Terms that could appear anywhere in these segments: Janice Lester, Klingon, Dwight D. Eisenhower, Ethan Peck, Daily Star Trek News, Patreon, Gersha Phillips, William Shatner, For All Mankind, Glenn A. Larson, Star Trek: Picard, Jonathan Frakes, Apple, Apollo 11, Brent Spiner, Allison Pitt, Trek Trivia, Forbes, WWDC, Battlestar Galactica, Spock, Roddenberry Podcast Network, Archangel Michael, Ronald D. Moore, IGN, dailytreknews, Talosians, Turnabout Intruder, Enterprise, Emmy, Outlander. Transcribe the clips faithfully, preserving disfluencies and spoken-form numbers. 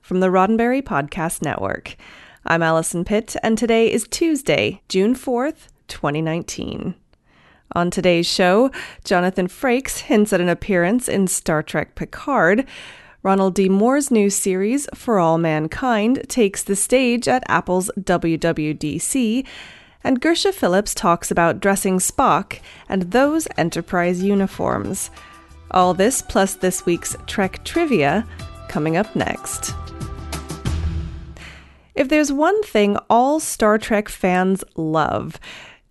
from the Roddenberry Podcast Network. I'm Allison Pitt, and today is Tuesday, June fourth, twenty nineteen. On today's show, Jonathan Frakes hints at an appearance in Star Trek: Picard. Ronald D. Moore's new series, For All Mankind, takes the stage at Apple's W W D C. And Gersha Phillips talks about dressing Spock and those Enterprise uniforms. All this plus this week's Trek Trivia, coming up next. If there's one thing all Star Trek fans love,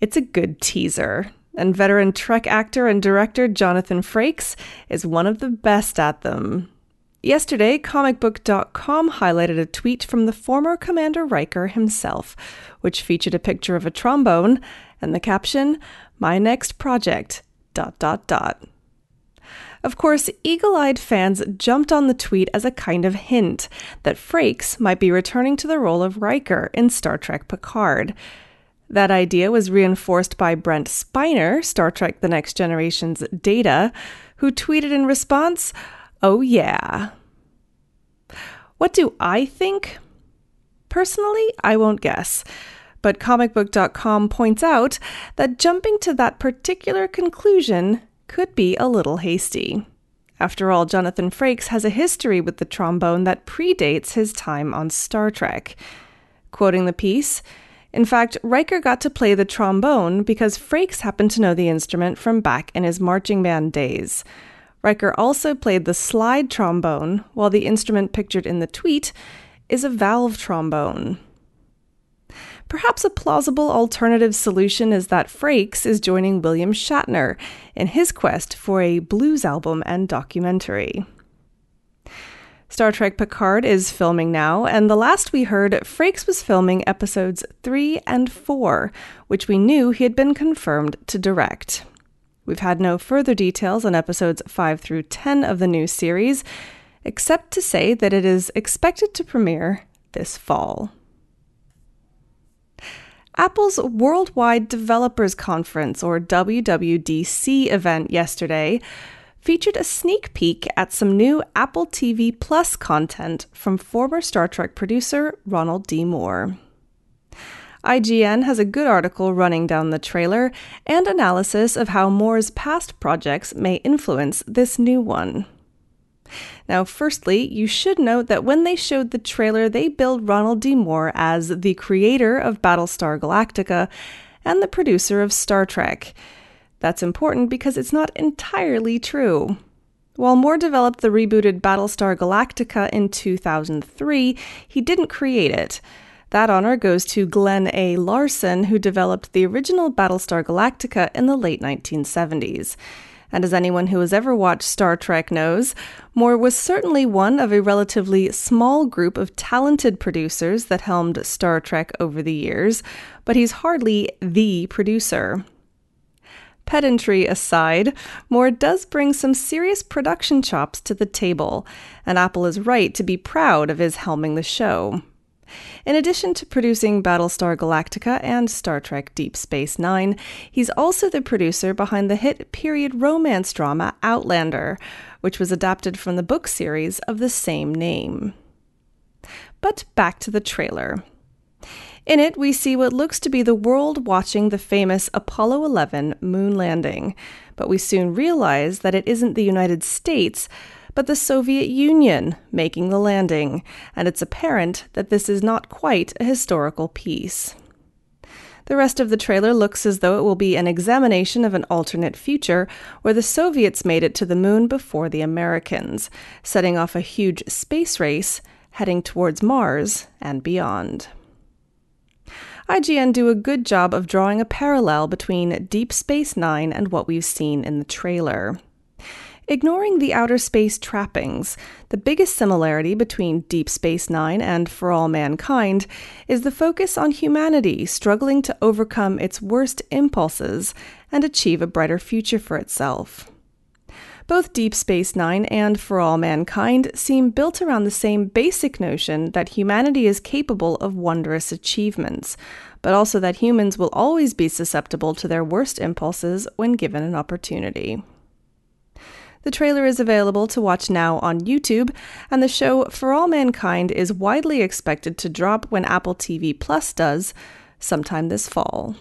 it's a good teaser. And veteran Trek actor and director Jonathan Frakes is one of the best at them. Yesterday, comic book dot com highlighted a tweet from the former Commander Riker himself, which featured a picture of a trombone and the caption, "My next project, dot dot dot." Of course, eagle-eyed fans jumped on the tweet as a kind of hint that Frakes might be returning to the role of Riker in Star Trek: Picard. That idea was reinforced by Brent Spiner, Star Trek: The Next Generation's Data, who tweeted in response, "Oh yeah." What do I think? Personally, I won't guess. But comic book dot com points out that jumping to that particular conclusion could be a little hasty. After all, Jonathan Frakes has a history with the trombone that predates his time on Star Trek. Quoting the piece, "In fact, Riker got to play the trombone because Frakes happened to know the instrument from back in his marching band days. Riker also played the slide trombone, while the instrument pictured in the tweet is a valve trombone." Perhaps a plausible alternative solution is that Frakes is joining William Shatner in his quest for a blues album and documentary. Star Trek: Picard is filming now, and the last we heard, Frakes was filming episodes three and four, which we knew he had been confirmed to direct. We've had no further details on episodes five through ten of the new series, except to say that it is expected to premiere this fall. Apple's Worldwide Developers Conference, or W W D C, event yesterday featured a sneak peek at some new Apple T V Plus content from former Star Trek producer Ronald D. Moore. I G N has a good article running down the trailer and analysis of how Moore's past projects may influence this new one. Now, firstly, you should note that when they showed the trailer, they billed Ronald D. Moore as the creator of Battlestar Galactica and the producer of Star Trek. That's important because it's not entirely true. While Moore developed the rebooted Battlestar Galactica in two thousand three, he didn't create it. That honor goes to Glenn A. Larson, who developed the original Battlestar Galactica in the late nineteen seventies. And as anyone who has ever watched Star Trek knows, Moore was certainly one of a relatively small group of talented producers that helmed Star Trek over the years, but he's hardly the producer. Pedantry aside, Moore does bring some serious production chops to the table, and Apple is right to be proud of his helming the show. In addition to producing Battlestar Galactica and Star Trek Deep Space Nine, he's also the producer behind the hit period romance drama Outlander, which was adapted from the book series of the same name. But back to the trailer. In it, we see what looks to be the world watching the famous Apollo eleven moon landing, but we soon realize that it isn't the United States, but the Soviet Union making the landing, and it's apparent that this is not quite a historical piece. The rest of the trailer looks as though it will be an examination of an alternate future where the Soviets made it to the moon before the Americans, setting off a huge space race heading towards Mars and beyond. I G N do a good job of drawing a parallel between Deep Space Nine and what we've seen in the trailer. Ignoring the outer space trappings, the biggest similarity between Deep Space Nine and For All Mankind is the focus on humanity struggling to overcome its worst impulses and achieve a brighter future for itself. Both Deep Space Nine and For All Mankind seem built around the same basic notion that humanity is capable of wondrous achievements, but also that humans will always be susceptible to their worst impulses when given an opportunity. The trailer is available to watch now on YouTube, and the show For All Mankind is widely expected to drop when Apple T V Plus does, sometime this fall.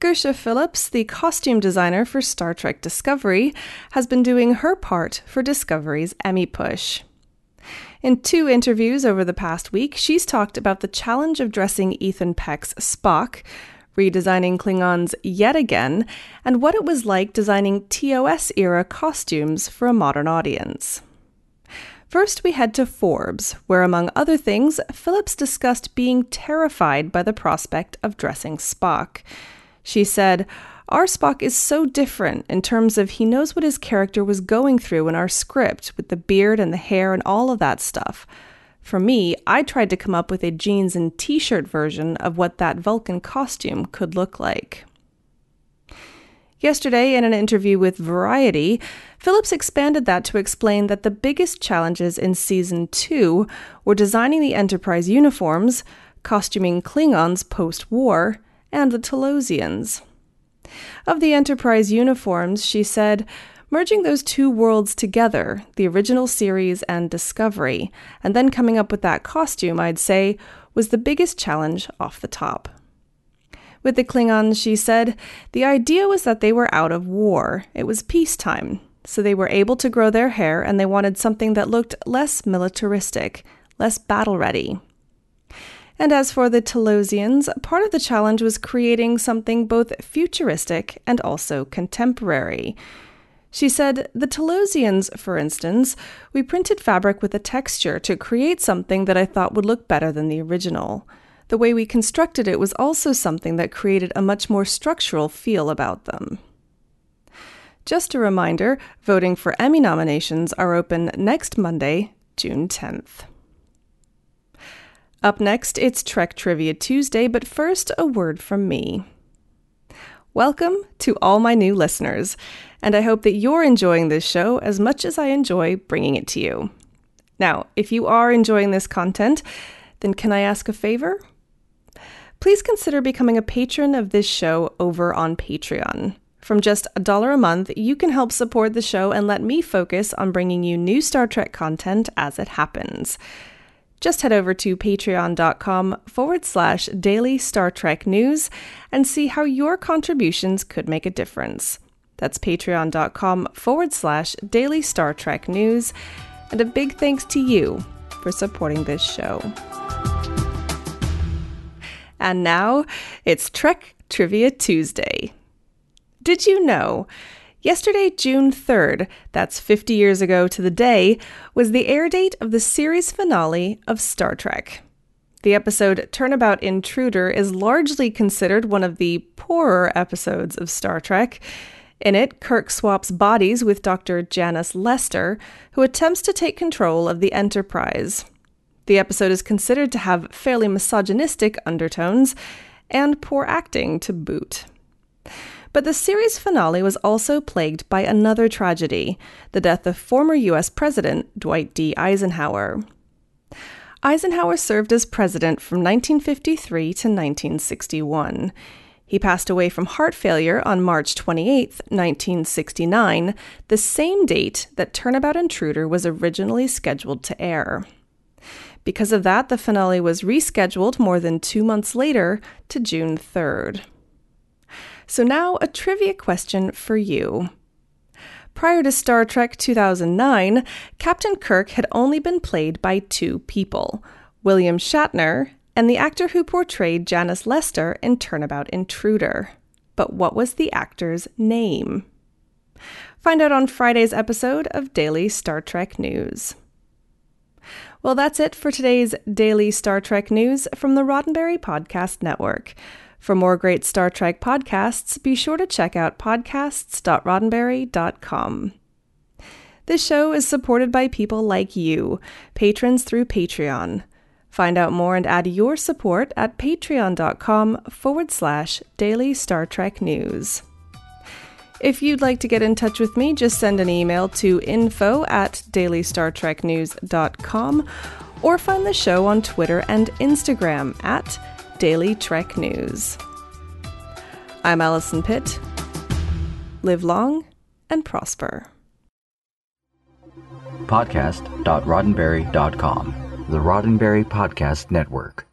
Gersha Phillips, the costume designer for Star Trek Discovery, has been doing her part for Discovery's Emmy push. In two interviews over the past week, she's talked about the challenge of dressing Ethan Peck's Spock, redesigning Klingons yet again, and what it was like designing T O S-era costumes for a modern audience. First, we head to Forbes, where, among other things, Phillips discussed being terrified by the prospect of dressing Spock. She said, "Our Spock is so different in terms of he knows what his character was going through in our script, with the beard and the hair and all of that stuff. For me, I tried to come up with a jeans and t-shirt version of what that Vulcan costume could look like." Yesterday, in an interview with Variety, Phillips expanded that to explain that the biggest challenges in Season two were designing the Enterprise uniforms, costuming Klingons post-war, and the Talosians. Of the Enterprise uniforms, she said, "Merging those two worlds together, the original series and Discovery, and then coming up with that costume, I'd say, was the biggest challenge off the top." With the Klingons, she said, "The idea was that they were out of war. It was peacetime, so they were able to grow their hair, and they wanted something that looked less militaristic, less battle-ready." And as for the Talosians, part of the challenge was creating something both futuristic and also contemporary. She said, "The Talosians, for instance, we printed fabric with a texture to create something that I thought would look better than the original. The way we constructed it was also something that created a much more structural feel about them." Just a reminder, voting for Emmy nominations are open next Monday, June tenth. Up next, it's Trek Trivia Tuesday, but first, a word from me. Welcome to all my new listeners, and I hope that you're enjoying this show as much as I enjoy bringing it to you. Now, if you are enjoying this content, then can I ask a favor? Please consider becoming a patron of this show over on Patreon. From just a dollar a month, you can help support the show and let me focus on bringing you new Star Trek content as it happens. Just head over to patreon.com forward slash daily Star Trek news and see how your contributions could make a difference. That's patreon.com forward slash daily Star Trek news. And a big thanks to you for supporting this show. And now it's Trek Trivia Tuesday. Did you know? Yesterday, June third, that's fifty years ago to the day, was the air date of the series finale of Star Trek. The episode Turnabout Intruder is largely considered one of the poorer episodes of Star Trek. In it, Kirk swaps bodies with Doctor Janice Lester, who attempts to take control of the Enterprise. The episode is considered to have fairly misogynistic undertones and poor acting to boot. But the series finale was also plagued by another tragedy, the death of former U S President Dwight D. Eisenhower. Eisenhower served as president from nineteen fifty-three to nineteen sixty-one. He passed away from heart failure on March twenty-eighth, nineteen sixty-nine, the same date that Turnabout Intruder was originally scheduled to air. Because of that, the finale was rescheduled more than two months later to June third. So now, a trivia question for you. Prior to Star Trek two thousand nine, Captain Kirk had only been played by two people, William Shatner and the actor who portrayed Janice Lester in Turnabout Intruder. But what was the actor's name? Find out on Friday's episode of Daily Star Trek News. Well, that's it for today's Daily Star Trek News from the Roddenberry Podcast Network. For more great Star Trek podcasts, be sure to check out podcasts dot roddenberry dot com. This show is supported by people like you, patrons through Patreon. Find out more and add your support at patreon.com forward slash daily Star Trek news. If you'd like to get in touch with me, just send an email to info at daily star trek news dot com or find the show on Twitter and Instagram at Daily Trek News. I'm Allison Pitt. Live long and prosper. podcast dot roddenberry dot com, the Roddenberry Podcast Network.